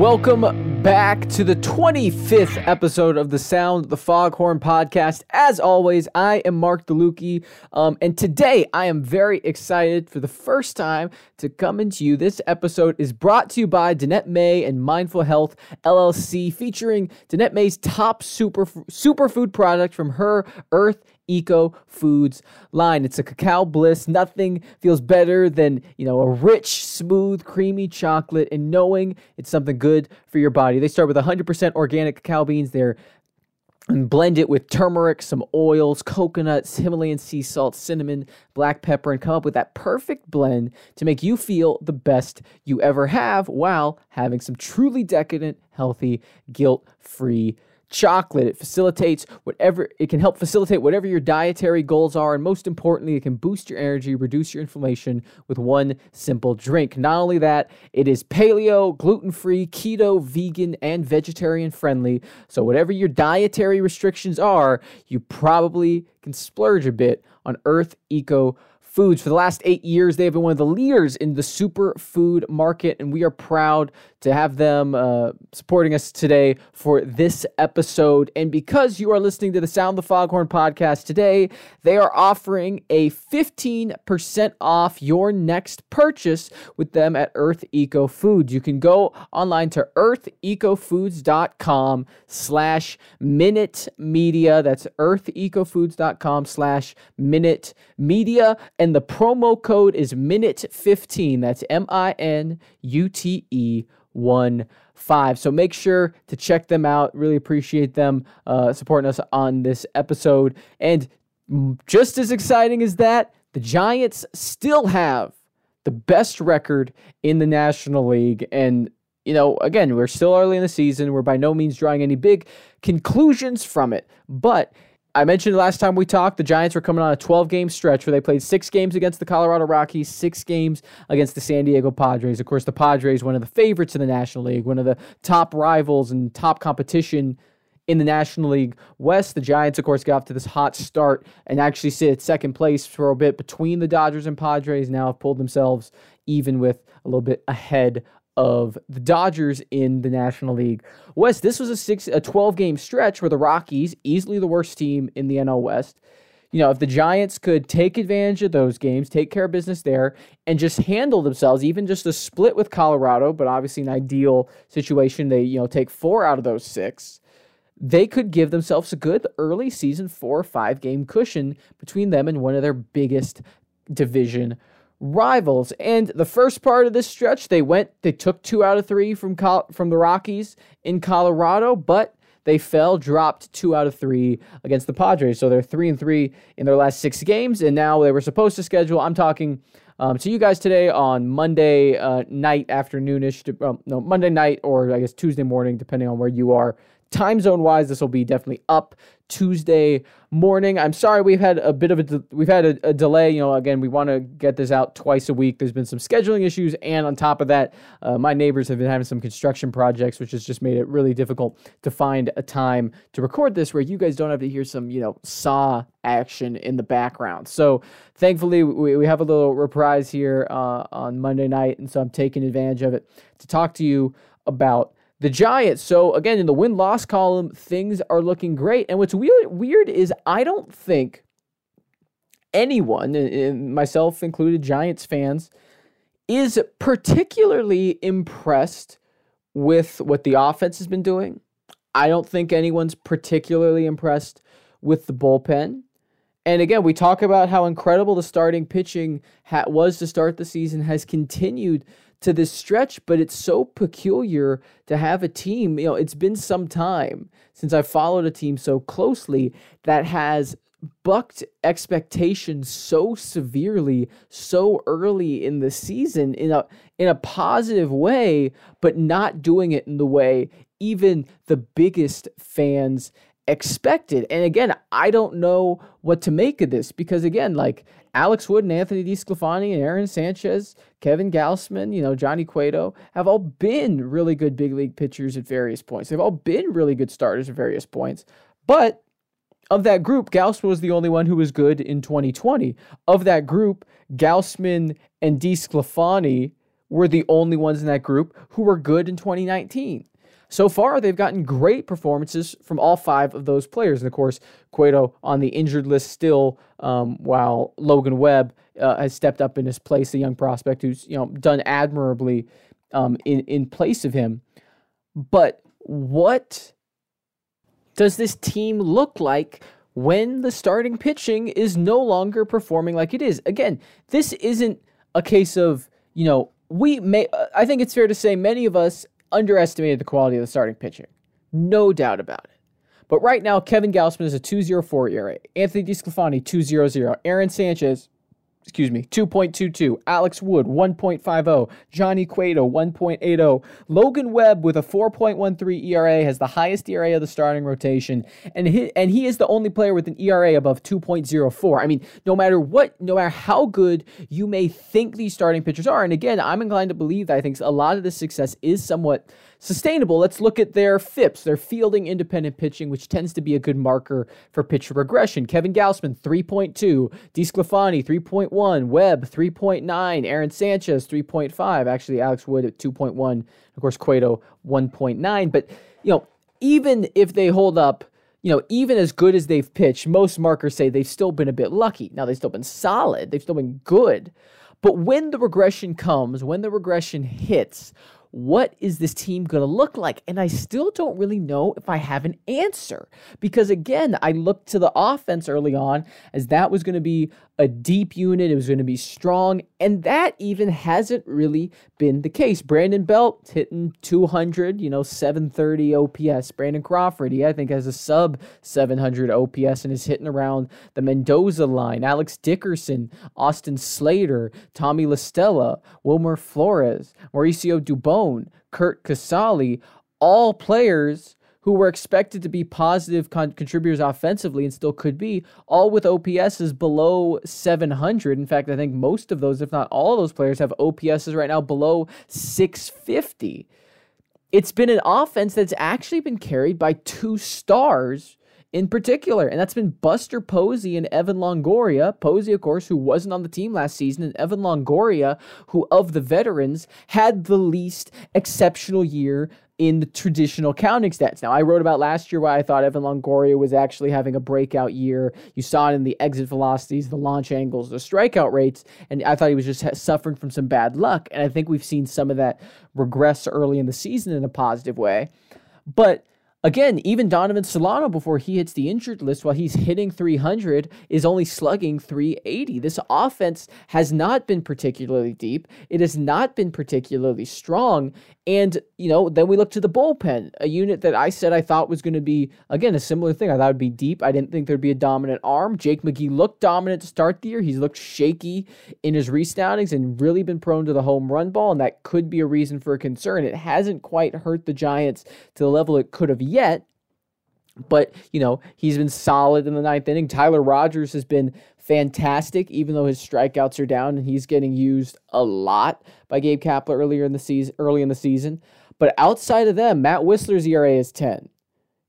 Welcome back to the 25th episode of the Sound of the Foghorn podcast. As always, I am Mark DeLucchi, and today I am very excited for the first time to come into you. This episode is brought to you by Dannette May and Mindful Health LLC, featuring Dannette May's top superfood product from her Earth Eco Foods line. It's a cacao bliss. Nothing feels better than, a rich, smooth, creamy chocolate and knowing it's something good for your body. They start with 100% organic cacao beans. They're and blend it with turmeric, some oils, coconuts, Himalayan sea salt, cinnamon, black pepper, and come up with that perfect blend to make you feel the best you ever have while having some truly decadent, healthy, guilt-free chocolate. It facilitates whatever, it can help facilitate whatever your dietary goals are, and most importantly, it can boost your energy, reduce your inflammation with one simple drink. Not only that, it is paleo, gluten-free, keto, vegan, and vegetarian friendly, so whatever your dietary restrictions are, you probably can splurge a bit on Earth Eco Foods. For the last 8 years, they have been one of the leaders in the superfood market, and we are proud to have them supporting us today for this episode. And because you are listening to the Sound the Foghorn podcast today, they are offering a 15% off your next purchase with them at Earth Eco Foods. You can go online to EarthEcoFoods.com/MinuteMedia. That's EarthEcoFoods.com/MinuteMedia. And the promo code is Minute15. That's MINUTE15. So make sure to check them out. Really appreciate them supporting us on this episode. And just as exciting as that, the Giants still have the best record in the National League. And, again, we're still early in the season. We're by no means drawing any big conclusions from it. But I mentioned last time we talked, the Giants were coming on a 12-game stretch where they played 6 games against the Colorado Rockies, 6 games against the San Diego Padres. Of course, the Padres, one of the favorites in the National League, one of the top rivals and top competition in the National League West. The Giants, of course, got off to this hot start and actually sit at second place for a bit between the Dodgers and Padres. Now have pulled themselves even with a little bit ahead of the Dodgers in the National League West. This was a 12-game stretch where the Rockies, easily the worst team in the NL West, if the Giants could take advantage of those games, take care of business there, and just handle themselves, even just a split with Colorado, but obviously an ideal situation, they, take 4 out of those 6, they could give themselves a good early season 4 or 5 game cushion between them and one of their biggest division rivals. And the first part of this stretch, they took 2 out of 3 from the Rockies in Colorado, but they dropped 2 out of 3 against the Padres. So they're 3-3 in their last 6 games. And now they were supposed to schedule, I'm talking to you guys today on Monday night, afternoonish, Monday night, or I guess Tuesday morning, depending on where you are. Time zone wise, this will be definitely up Tuesday morning. I'm sorry we've had a delay. Again, we want to get this out twice a week. There's been some scheduling issues, and on top of that, my neighbors have been having some construction projects, which has just made it really difficult to find a time to record this where you guys don't have to hear some saw action in the background. So thankfully, we have a little reprise here on Monday night, and so I'm taking advantage of it to talk to you about the Giants. So again, in the win-loss column, things are looking great. And what's weird is I don't think anyone, and myself included, Giants fans, is particularly impressed with what the offense has been doing. I don't think anyone's particularly impressed with the bullpen. And again, we talk about how incredible the starting pitching was to start the season, has continued to this stretch, but it's so peculiar to have a team. It's been some time since I've followed a team so closely that has bucked expectations so severely, so early in the season in a positive way, but not doing it in the way even the biggest fans expected. And again, I don't know what to make of this because, again, like Alex Wood and Anthony DeSclafani and Aaron Sanchez, Kevin Gausman, Johnny Cueto have all been really good big league pitchers at various points. They've all been really good starters at various points. But of that group, Gausman was the only one who was good in 2020. Of that group, Gausman and DeSclafani were the only ones in that group who were good in 2019. So far, they've gotten great performances from all five of those players. And, of course, Cueto on the injured list still, while Logan Webb has stepped up in his place, the young prospect who's done admirably in place of him. But what does this team look like when the starting pitching is no longer performing like it is? Again, this isn't a case of, I think it's fair to say many of us underestimated the quality of the starting pitching. No doubt about it. But right now, Kevin Gausman is a 2.04 ERA. Anthony DeSclafani, 2.00. Aaron Sanchez, 2.22. Alex Wood, 1.50. Johnny Cueto, 1.80. Logan Webb with a 4.13 ERA has the highest ERA of the starting rotation. And he is the only player with an ERA above 2.04. I mean, no matter how good you may think these starting pitchers are, and again, I'm inclined to believe that I think a lot of this success is somewhat sustainable. Let's look at their FIPS, their fielding independent pitching, which tends to be a good marker for pitcher regression. Kevin Gausman, 3.2. DeSclafani, 3.1. Webb, 3.9. Aaron Sanchez, 3.5. Actually, Alex Wood at 2.1. Of course, Cueto, 1.9. But, even if they hold up, even as good as they've pitched, most markers say they've still been a bit lucky. Now, they've still been solid. They've still been good. But when the regression comes, when the regression hits, what is this team going to look like? And I still don't really know if I have an answer, because again, I looked to the offense early on as that was going to be a deep unit. It was going to be strong. And that even hasn't really been the case. Brandon Belt hitting 200, 730 OPS. Brandon Crawford, I think has a sub 700 OPS and is hitting around the Mendoza line. Alex Dickerson, Austin Slater, Tommy La Stella, Wilmer Flores, Mauricio Dubon, Kurt Casale, all players who were expected to be positive contributors offensively and still could be, all with OPSs below 700. In fact, I think most of those, if not all of those players, have OPSs right now below 650. It's been an offense that's actually been carried by two stars in particular, and that's been Buster Posey and Evan Longoria. Posey, of course, who wasn't on the team last season, and Evan Longoria, who of the veterans had the least exceptional year in the traditional counting stats. Now, I wrote about last year why I thought Evan Longoria was actually having a breakout year. You saw it in the exit velocities, the launch angles, the strikeout rates, and I thought he was just suffering from some bad luck, and I think we've seen some of that regress early in the season in a positive way. But again, even Donovan Solano, before he hits the injured list, while he's hitting 300, is only slugging 380. This offense has not been particularly deep. It has not been particularly strong. And, then we look to the bullpen, a unit that I said I thought was going to be, again, a similar thing. I thought it would be deep. I didn't think there'd be a dominant arm. Jake McGee looked dominant to start the year. He's looked shaky in his resoundings and really been prone to the home run ball, and that could be a reason for concern. It hasn't quite hurt the Giants to the level it could have yet, but he's been solid in the ninth inning. Tyler Rogers has been fantastic, even though his strikeouts are down and he's getting used a lot by Gabe Kapler early in the season. But outside of them, Matt Whistler's ERA is 10.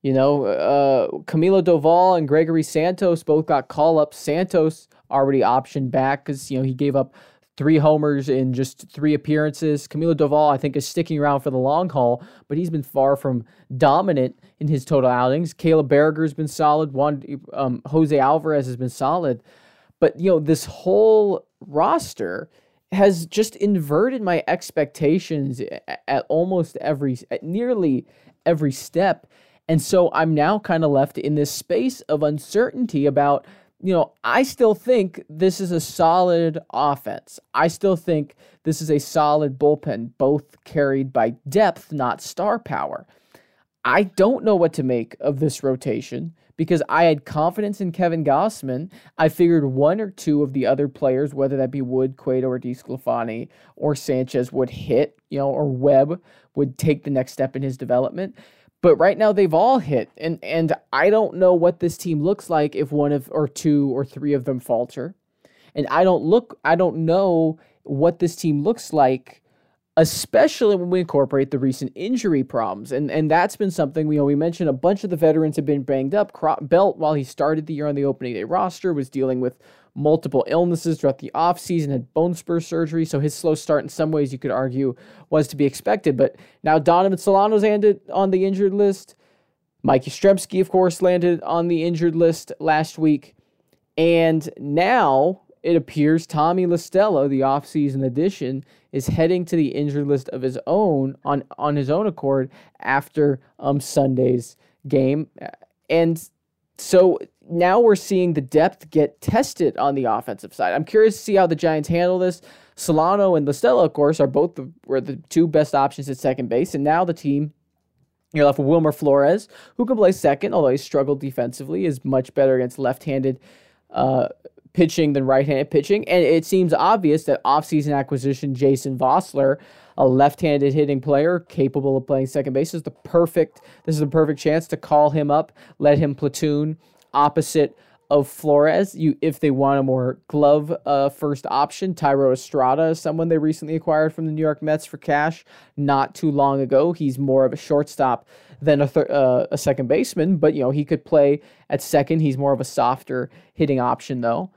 Camilo Doval and Gregory Santos both got call-ups. Santos already optioned back because he gave up 3 homers in just 3 appearances. Camilo Doval, I think, is sticking around for the long haul, but he's been far from dominant in his total outings. Caleb Berriger's been solid. Jose Alvarez has been solid. But, this whole roster has just inverted my expectations at almost nearly every step. And so I'm now kind of left in this space of uncertainty about, I still think this is a solid offense. I still think this is a solid bullpen, both carried by depth, not star power. I don't know what to make of this rotation because I had confidence in Kevin Gausman. I figured one or two of the other players, whether that be Wood, Cueto, or DeSclafani, or Sanchez would hit, or Webb would take the next step in his development. But right now they've all hit, and I don't know what this team looks like if one of or two or three of them falter. And I don't know what this team looks like especially when we incorporate the recent injury problems. And that's been something, you know, we mentioned a bunch of the veterans have been banged up. Belt, while he started the year on the opening day roster, was dealing with multiple illnesses throughout the offseason, had bone spur surgery, so his slow start in some ways you could argue was to be expected. But now Donovan Solano's landed on the injured list. Mike Yastrzemski, of course, landed on the injured list last week. And now it appears Tommy La Stella, the offseason addition, is heading to the injured list of his own on his own accord after Sunday's game. And so now we're seeing the depth get tested on the offensive side. I'm curious to see how the Giants handle this. Solano and La Stella, of course, are both were the two best options at second base, and now the team, you're left with Wilmer Flores, who can play second, although he struggled defensively, is much better against left-handed pitching than right-handed pitching. And it seems obvious that offseason acquisition Jason Vosler, a left-handed hitting player capable of playing second base, this is the perfect chance to call him up, let him platoon opposite of Flores. If they want a more glove first option, Thairo Estrada is someone they recently acquired from the New York Mets for cash not too long ago. He's more of a shortstop than a second baseman, but you know, he could play at second. He's more of a softer hitting option though.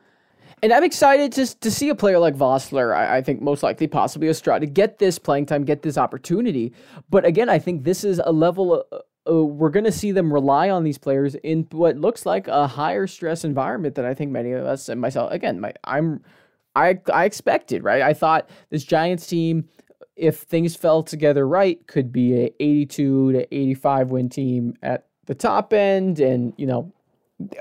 And I'm excited to see a player like Vosler, I think most likely possibly Estrada, get this playing time, get this opportunity. But again, I think this is a level of we're going to see them rely on these players in what looks like a higher stress environment than I think many of us, and myself, again, I expected, right? I thought this Giants team, if things fell together right, could be a 82 to 85 win team at the top end. And, you know,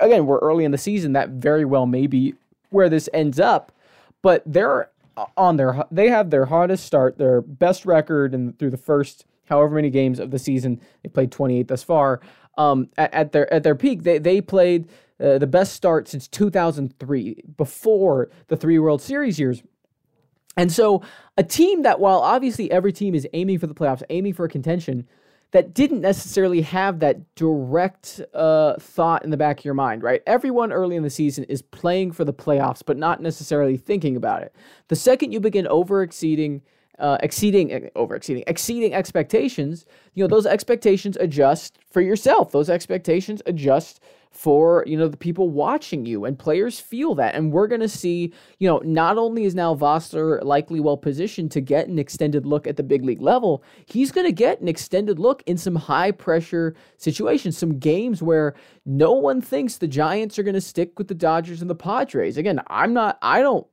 again, we're early in the season. That very well may be where this ends up, but they have their hardest start, their best record, and through the first however many games of the season, they played 28 thus far. At their peak, they played the best start since 2003, before the three World Series years. And so a team that, while obviously every team is aiming for the playoffs, aiming for a contention, that didn't necessarily have that direct thought in the back of your mind, right? Everyone early in the season is playing for the playoffs, but not necessarily thinking about it. The second you begin exceeding expectations, you know, those expectations adjust for yourself. Those expectations adjust for, you know, the people watching you, and players feel that. And we're going to see, you know, not only is now Vosler likely well positioned to get an extended look at the big league level, he's going to get an extended look in some high pressure situations, some games where no one thinks the Giants are going to stick with the Dodgers and the Padres. Again, I don't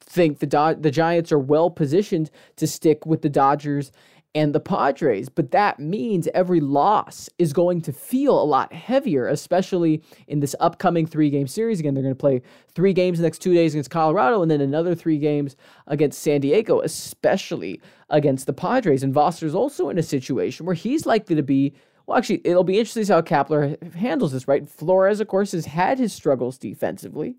think the Giants are well positioned to stick with the Dodgers and the Padres, but that means every loss is going to feel a lot heavier, especially in this upcoming three-game series. Again, they're going to play 3 games the next 2 days against Colorado, and then another 3 games against San Diego, especially against the Padres. And Vosler's also in a situation where he's likely to be, well, actually, it'll be interesting to see how Kapler handles this, right? Flores, of course, has had his struggles defensively.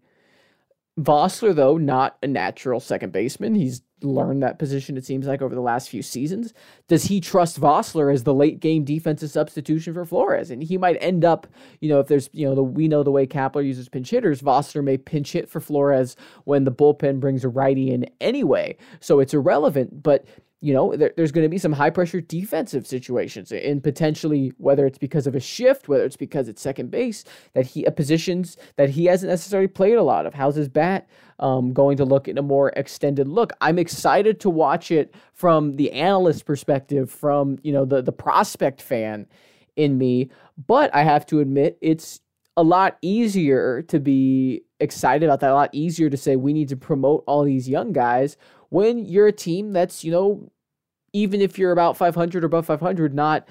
Vosler, though, not a natural second baseman. He's learned that position, it seems like, over the last few seasons. Does he trust Vosler as the late-game defensive substitution for Flores? And he might end up, you know, if there's, you know, we know the way Kapler uses pinch hitters, Vosler may pinch hit for Flores when the bullpen brings a righty in anyway. So it's irrelevant, but you know, there's going to be some high-pressure defensive situations, and potentially whether it's because of a shift, whether it's because it's second base, positions that he hasn't necessarily played a lot of. How's his bat going to look in a more extended look? I'm excited to watch it from the analyst perspective, from, you know, the prospect fan in me. But I have to admit, it's a lot easier to be excited about that, a lot easier to say we need to promote all these young guys when you're a team that's, you know, even if you're about 500 or above 500, not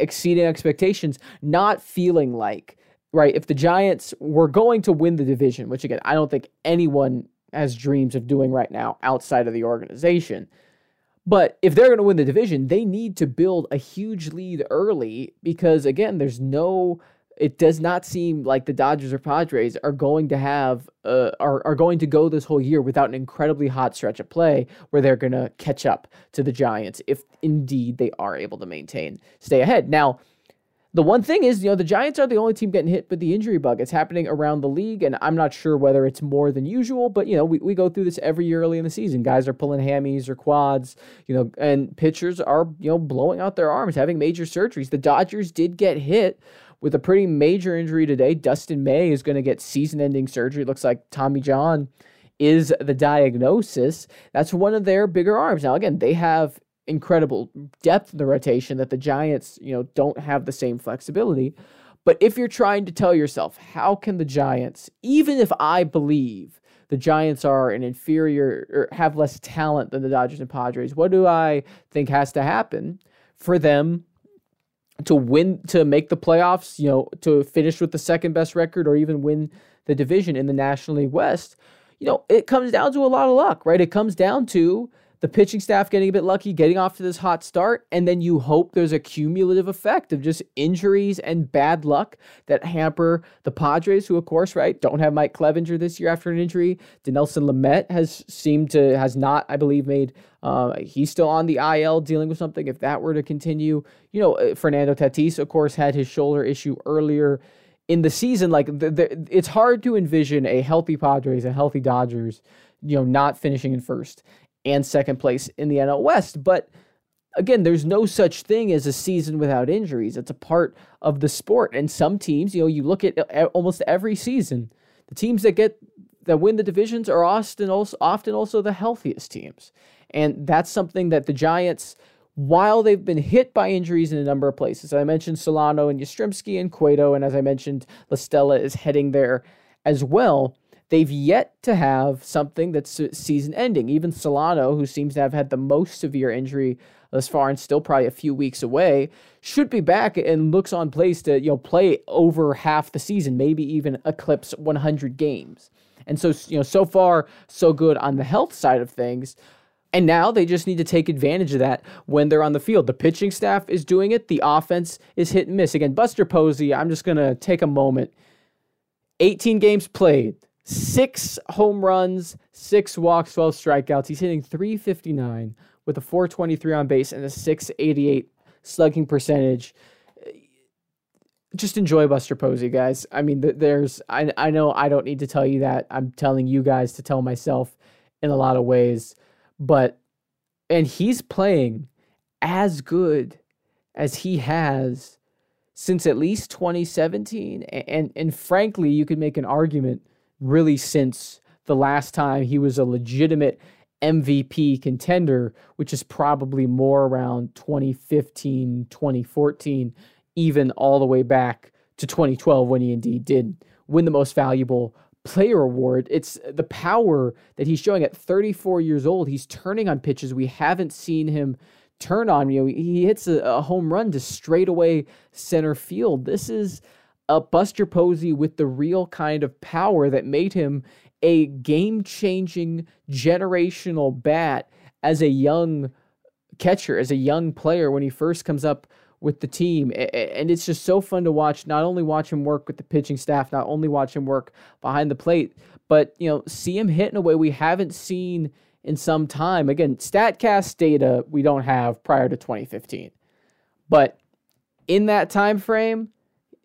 exceeding expectations, not feeling like, right, if the Giants were going to win the division, which again, I don't think anyone has dreams of doing right now outside of the organization. But if they're going to win the division, they need to build a huge lead early because, again, it does not seem like the Dodgers or Padres are going to have are going to go this whole year without an incredibly hot stretch of play where they're going to catch up to the Giants if indeed they are able to stay ahead. Now, The one thing is, you know, the Giants are the only team getting hit with the injury bug. It's happening around the league, and I'm not sure whether it's more than usual, but, you know, we go through this every year early in the season. Guys are pulling hammies or quads, you know, and pitchers are, you know, blowing out their arms, having major surgeries. The Dodgers did get hit with a pretty major injury today. Dustin May is going to get season-ending surgery. It looks like Tommy John is the diagnosis. That's one of their bigger arms. Now, again, they have incredible depth in the rotation that the Giants, you know, don't have the same flexibility. But if you're trying to tell yourself, how can the Giants, even if I believe the Giants are an inferior or have less talent than the Dodgers and Padres, what do I think has to happen for them to win, to make the playoffs, you know, to finish with the second best record or even win the division in the National League West? You know, it comes down to a lot of luck, right? It comes down to the pitching staff getting a bit lucky, getting off to this hot start, and then you hope there's a cumulative effect of just injuries and bad luck that hamper the Padres, who, of course, right, don't have Mike Clevinger this year after an injury. Dinelson Lamet has not, I believe, made. He's still on the IL dealing with something. If that were to continue, you know, Fernando Tatis, of course, had his shoulder issue earlier in the season. Like, it's hard to envision a healthy Padres, a healthy Dodgers, you know, not finishing in first and second place in the NL West. But again, there's no such thing as a season without injuries. It's a part of the sport. And some teams, you know, you look at almost every season, the teams that win the divisions are often also the healthiest teams. And that's something that the Giants, while they've been hit by injuries in a number of places, I mentioned Solano and Yastrzemski and Cueto, and as I mentioned, La Stella is heading there as well. They've yet to have something that's season-ending. Even Solano, who seems to have had the most severe injury thus far and still probably a few weeks away, should be back and looks on pace to, you know, play over half the season, maybe even eclipse 100 games. And so, you know, so far, so good on the health side of things. And now they just need to take advantage of that when they're on the field. The pitching staff is doing it. The offense is hit and miss. Again, Buster Posey, I'm just going to take a moment. 18 games played. 6 home runs, 6 walks, 12 strikeouts. He's hitting .359 with a .423 on base and a .688 slugging percentage. Just enjoy Buster Posey, guys. I mean, I know I don't need to tell you that. I'm telling you guys to tell myself in a lot of ways. But, and he's playing as good as he has since at least 2017. And frankly, you could make an argument really since the last time he was a legitimate MVP contender, which is probably more around 2015, 2014, even all the way back to 2012 when he indeed did win the Most Valuable Player award. It's the power that he's showing at 34 years old. He's turning on pitches we haven't seen him turn on. You know, he hits a home run to straightaway center field. This is a Buster Posey with the real kind of power that made him a game-changing, generational bat as a young catcher, as a young player when he first comes up with the team. And it's just so fun to watch, not only watch him work with the pitching staff, not only watch him work behind the plate, but, you know, see him hit in a way we haven't seen in some time. Again, StatCast data we don't have prior to 2015. But in that time frame,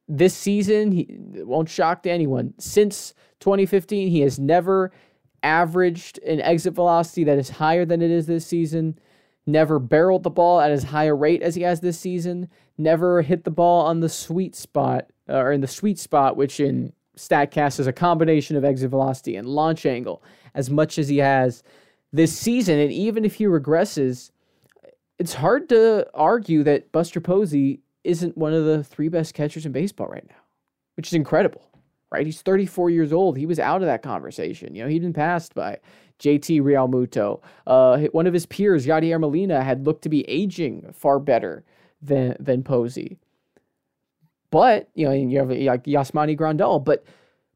this season, it won't shock to anyone, since 2015, he has never averaged an exit velocity that is higher than it is this season, never barreled the ball at as high a rate as he has this season, never hit the ball on the sweet spot, or in the sweet spot, which in StatCast is a combination of exit velocity and launch angle, as much as he has this season. And even if he regresses, it's hard to argue that Buster Posey isn't one of the 3 best catchers in baseball right now, which is incredible, right? He's 34 years old. He was out of that conversation. You know, he'd been passed by JT Realmuto. One of his peers, Yadier Molina, had looked to be aging far better than Posey. But, you know, and you have like Yasmani Grandal, but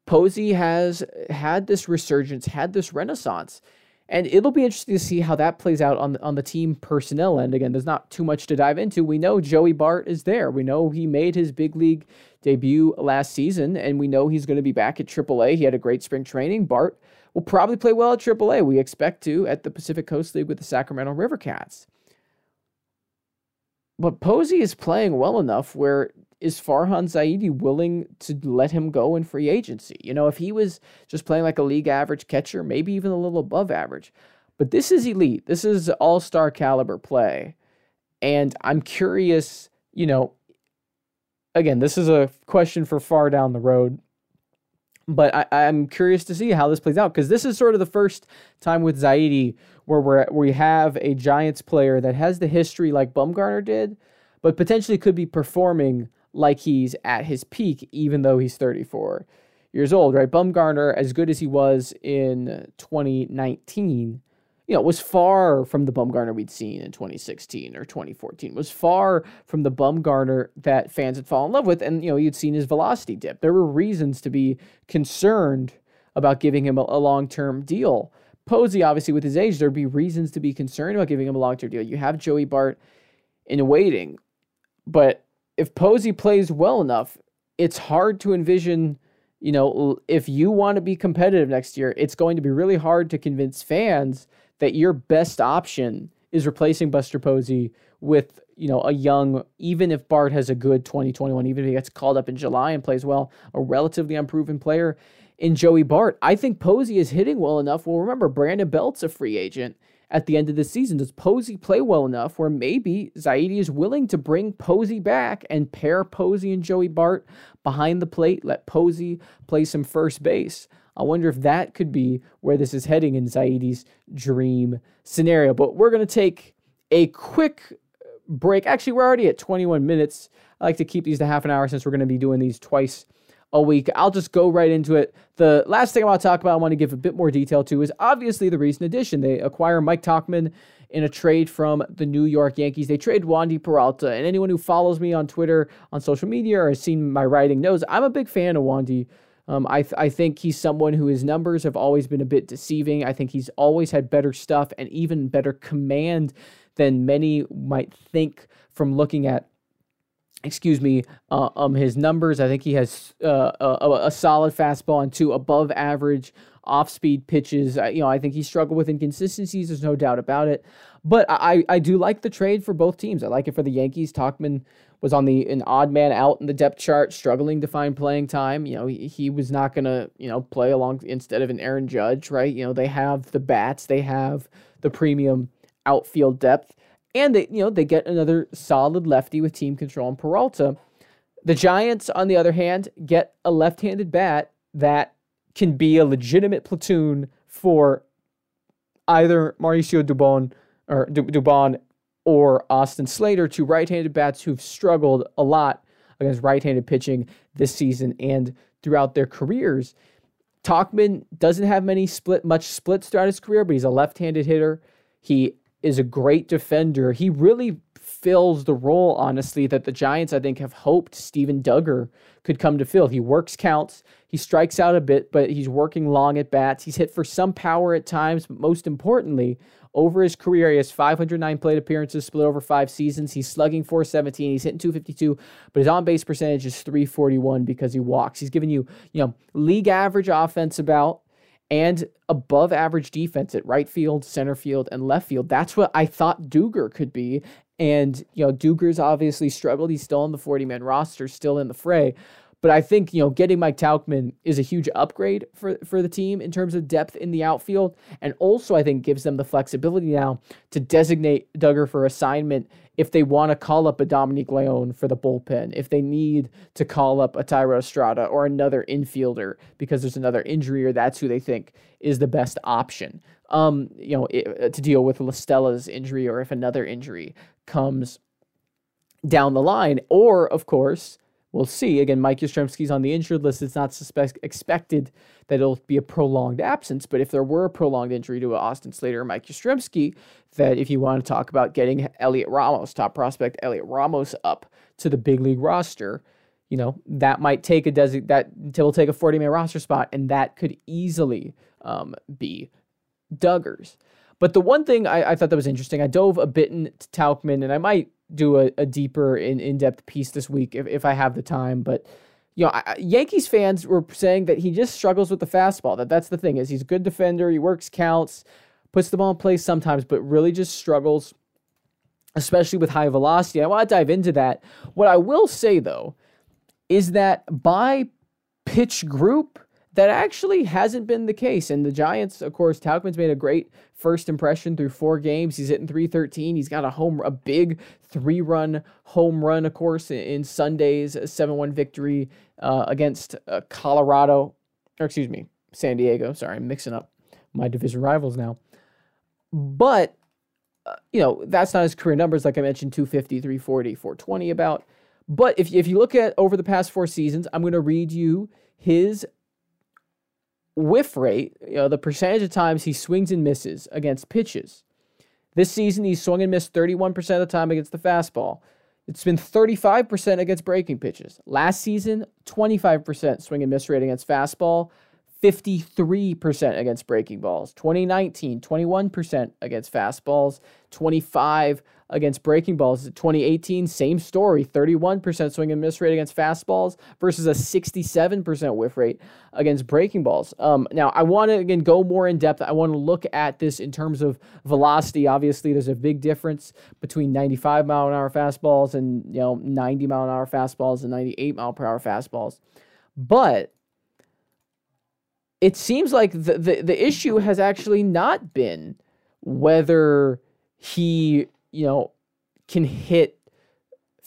Posey has had this resurgence, had this renaissance. And it'll be interesting to see how that plays out on the team personnel end. Again, there's not too much to dive into. We know Joey Bart is there. We know he made his big league debut last season, and we know he's going to be back at AAA. He had a great spring training. Bart will probably play well at AAA. We expect to at the Pacific Coast League with the Sacramento River Cats. But Posey is playing well enough where is Farhan Zaidi willing to let him go in free agency? You know, if he was just playing like a league average catcher, maybe even a little above average, but this is elite. This is all-star caliber play. And I'm curious, you know, again, this is a question for far down the road, but I'm curious to see how this plays out, because this is sort of the first time with Zaidi where we have a Giants player that has the history like Bumgarner did, but potentially could be performing like he's at his peak, even though he's 34 years old, right? Bumgarner, as good as he was in 2019, you know, was far from the Bumgarner we'd seen in 2016 or 2014, was far from the Bumgarner that fans had fallen in love with. And, you know, you'd seen his velocity dip. There were reasons to be concerned about giving him a long-term deal. Posey, obviously, with his age, there'd be reasons to be concerned about giving him a long-term deal. You have Joey Bart in waiting, but if Posey plays well enough, it's hard to envision, you know, if you want to be competitive next year, it's going to be really hard to convince fans that your best option is replacing Buster Posey with, you know, a young, even if Bart has a good 2021, even if he gets called up in July and plays well, a relatively unproven player in Joey Bart. I think Posey is hitting well enough. Well, remember, Brandon Belt's a free agent at the end of the season. Does Posey play well enough where maybe Zaidi is willing to bring Posey back and pair Posey and Joey Bart behind the plate, let Posey play some first base? I wonder if that could be where this is heading in Zaidi's dream scenario. But we're going to take a quick break. Actually, we're already at 21 minutes. I like to keep these to half an hour since we're going to be doing these twice a week. I'll just go right into it. The last thing I want to talk about, I want to give a bit more detail to, is obviously the recent addition. They acquire Mike Tauchman in a trade from the New York Yankees. They trade Wandy Peralta, and anyone who follows me on Twitter, on social media, or has seen my writing knows I'm a big fan of Wandy. I think he's someone who his numbers have always been a bit deceiving. I think he's always had better stuff and even better command than many might think from looking at, his numbers. I think he has a solid fastball and two above average off-speed pitches. I think he struggled with inconsistencies. There's no doubt about it. But I do like the trade for both teams. I like it for the Yankees. Tauchman was on an odd man out in the depth chart, struggling to find playing time. You know, he was not going to, play along instead of an Aaron Judge, right? You know, they have the bats. They have the premium outfield depth. And they get another solid lefty with team control in Peralta. The Giants, on the other hand, get a left-handed bat that can be a legitimate platoon for either Mauricio Dubon or Austin Slater, two right-handed bats who've struggled a lot against right-handed pitching this season and throughout their careers. Tauchman doesn't have much splits throughout his career, but he's a left-handed hitter. He is a great defender. He really fills the role, honestly, that the Giants, I think, have hoped Steven Duggar could come to fill. He works counts. He strikes out a bit, but he's working long at bats. He's hit for some power at times, but most importantly, over his career, he has 509 plate appearances split over 5 seasons. He's slugging .417. He's hitting .252, but his on-base percentage is .341 because he walks. He's giving you, league average offense about, and above average defense at right field, center field, and left field. That's what I thought Duggar could be. And, Duggar's obviously struggled. He's still on the 40-man roster, still in the fray. But I think, getting Mike Tauchman is a huge upgrade for the team in terms of depth in the outfield. And also, I think, gives them the flexibility now to designate Duggar for assignment if they want to call up a Dominic Leon for the bullpen, if they need to call up a Thairo Estrada or another infielder because there's another injury or that's who they think is the best option, to deal with La Stella's injury or if another injury comes down the line. Or, of course, we'll see. Again, Mike Yastrzemski's on the injured list. It's not expected that it'll be a prolonged absence, but if there were a prolonged injury to Austin Slater or Mike Yastrzemski, that if you want to talk about getting top prospect Elliot Ramos up to the big league roster, that might take a 40-man roster spot, and that could easily be Duggar's. But the one thing I thought that was interesting, I dove a bit into Tauchman, and I might do a deeper in-depth piece this week if I have the time, but Yankees fans were saying that he just struggles with the fastball, that's the thing, is he's a good defender, he works counts, puts the ball in place sometimes, but really just struggles, especially with high velocity. I want to dive into that. What I will say, though, is that by pitch group, that actually hasn't been the case. And the Giants, of course, Tauchman's made a great first impression through 4 games. He's hitting .313. He's got a big 3-run home run, of course, in Sunday's 7-1 victory against San Diego. Sorry, I'm mixing up my division rivals now. But, that's not his career numbers. Like I mentioned, 250, 340, 420 about. But if you look at over the past 4 seasons, I'm going to read you his whiff rate, the percentage of times he swings and misses against pitches. This season, he swung and missed 31% of the time against the fastball. It's been 35% against breaking pitches. Last season, 25% swing and miss rate against fastball, 53% against breaking balls. 2019, 21% against fastballs, 25% against breaking balls. 2018, same story, 31% swing and miss rate against fastballs versus a 67% whiff rate against breaking balls. Now, I want to, again, go more in depth. I want to look at this in terms of velocity. Obviously, there's a big difference between 95-mile-an-hour fastballs and 90-mile-an-hour fastballs and 98-mile-per-hour fastballs. But it seems like the issue has actually not been whether he, can hit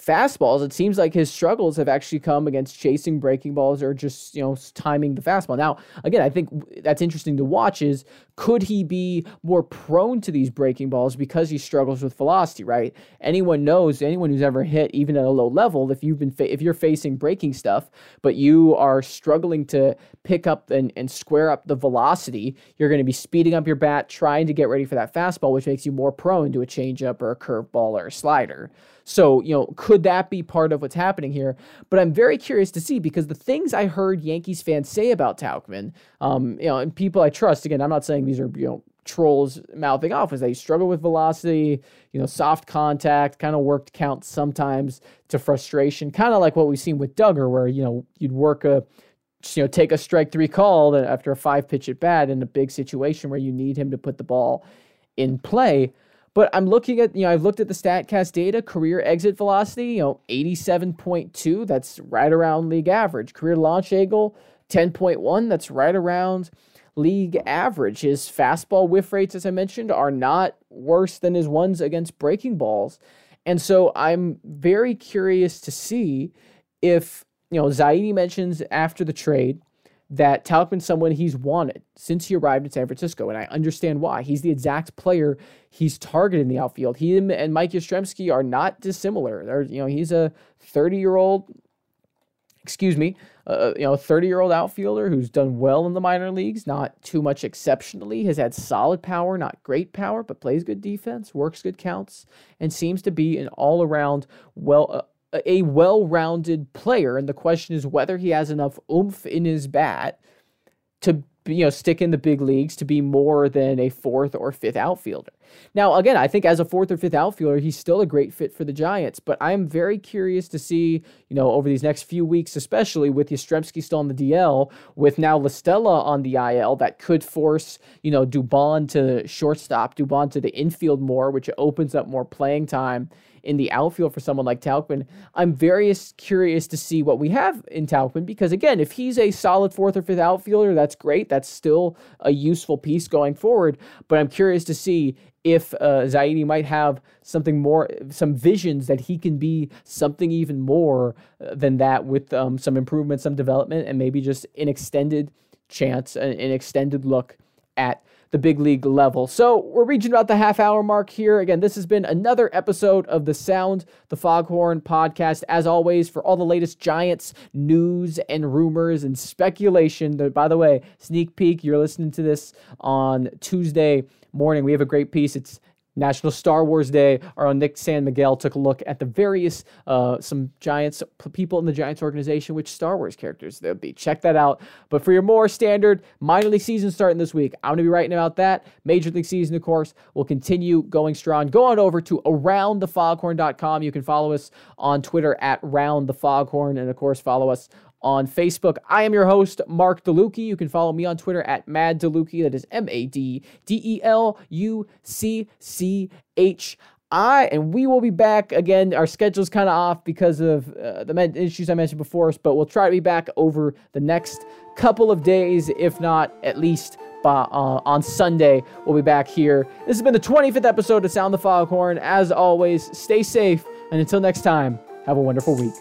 fastballs. It seems like his struggles have actually come against chasing breaking balls or just, timing the fastball. Now, again, I think that's interesting to watch is could he be more prone to these breaking balls because he struggles with velocity, right? Anyone who's ever hit, even at a low level, if you're facing breaking stuff, but you are struggling to pick up and square up the velocity, you're going to be speeding up your bat, trying to get ready for that fastball, which makes you more prone to a changeup or a curveball or a slider. So, could that be part of what's happening here? But I'm very curious to see because the things I heard Yankees fans say about Tauchman, and people I trust, again, I'm not saying these are, trolls mouthing off, is that he struggled with velocity, soft contact, kind of worked counts sometimes to frustration, kind of like what we've seen with Duggar where, you'd work take a strike-3 call after a 5-pitch at bat in a big situation where you need him to put the ball in play. But I'm looking at, I've looked at the StatCast data, career exit velocity, 87.2. That's right around league average. Career launch angle, 10.1. That's right around league average. His fastball whiff rates, as I mentioned, are not worse than his ones against breaking balls. And so I'm very curious to see if, Zaidi mentions after the trade that Tauchman's someone he's wanted since he arrived in San Francisco, and I understand why. He's the exact player he's targeted in the outfield. He and Mike Yastrzemski are not dissimilar. They're, he's a 30-year-old outfielder who's done well in the minor leagues, not too much exceptionally, has had solid power, not great power, but plays good defense, works good counts, and seems to be an all-around a well-rounded player, and the question is whether he has enough oomph in his bat to stick in the big leagues to be more than a 4th or 5th outfielder. Now, again, I think as a 4th or 5th outfielder, he's still a great fit for the Giants, but I'm very curious to see, over these next few weeks, especially with Yastrzemski still on the DL, with now La Stella on the IL, that could force, Dubon to shortstop, Dubon to the infield more, which opens up more playing time in the outfield for someone like Tauchman. I'm very curious to see what we have in Tauchman because, again, if he's a solid 4th or 5th outfielder, that's great. That's still a useful piece going forward, but I'm curious to see if Zaidi might have something more, some visions that he can be something even more than that with some improvement, some development, and maybe just an extended chance, an extended look at the big league level. So we're reaching about the half-hour mark here. Again, this has been another episode of the Sound the Foghorn podcast. As always, for all the latest Giants news and rumors and speculation, by the way, sneak peek, you're listening to this on Tuesday morning. We have a great piece. It's National Star Wars Day. Our own Nick San Miguel took a look at the various, some Giants, people in the Giants organization, which Star Wars characters they'll be. Check that out. But for your more standard minor league season starting this week, I'm going to be writing about that. Major league season, of course, will continue going strong. Go on over to AroundTheFoghorn.com. You can follow us on Twitter at RoundTheFoghorn, and, of course, follow us on Facebook. I am your host, Mark DeLucchi. You can follow me on Twitter at Mad DeLucchi. That is MADDELUCCH. And we will be back again. Our schedule's kind of off because of the issues I mentioned before, but we'll try to be back over the next couple of days, if not at least on Sunday. We'll be back here. This has been the 25th episode of Sound the Foghorn. As always, stay safe, and until next time, have a wonderful week.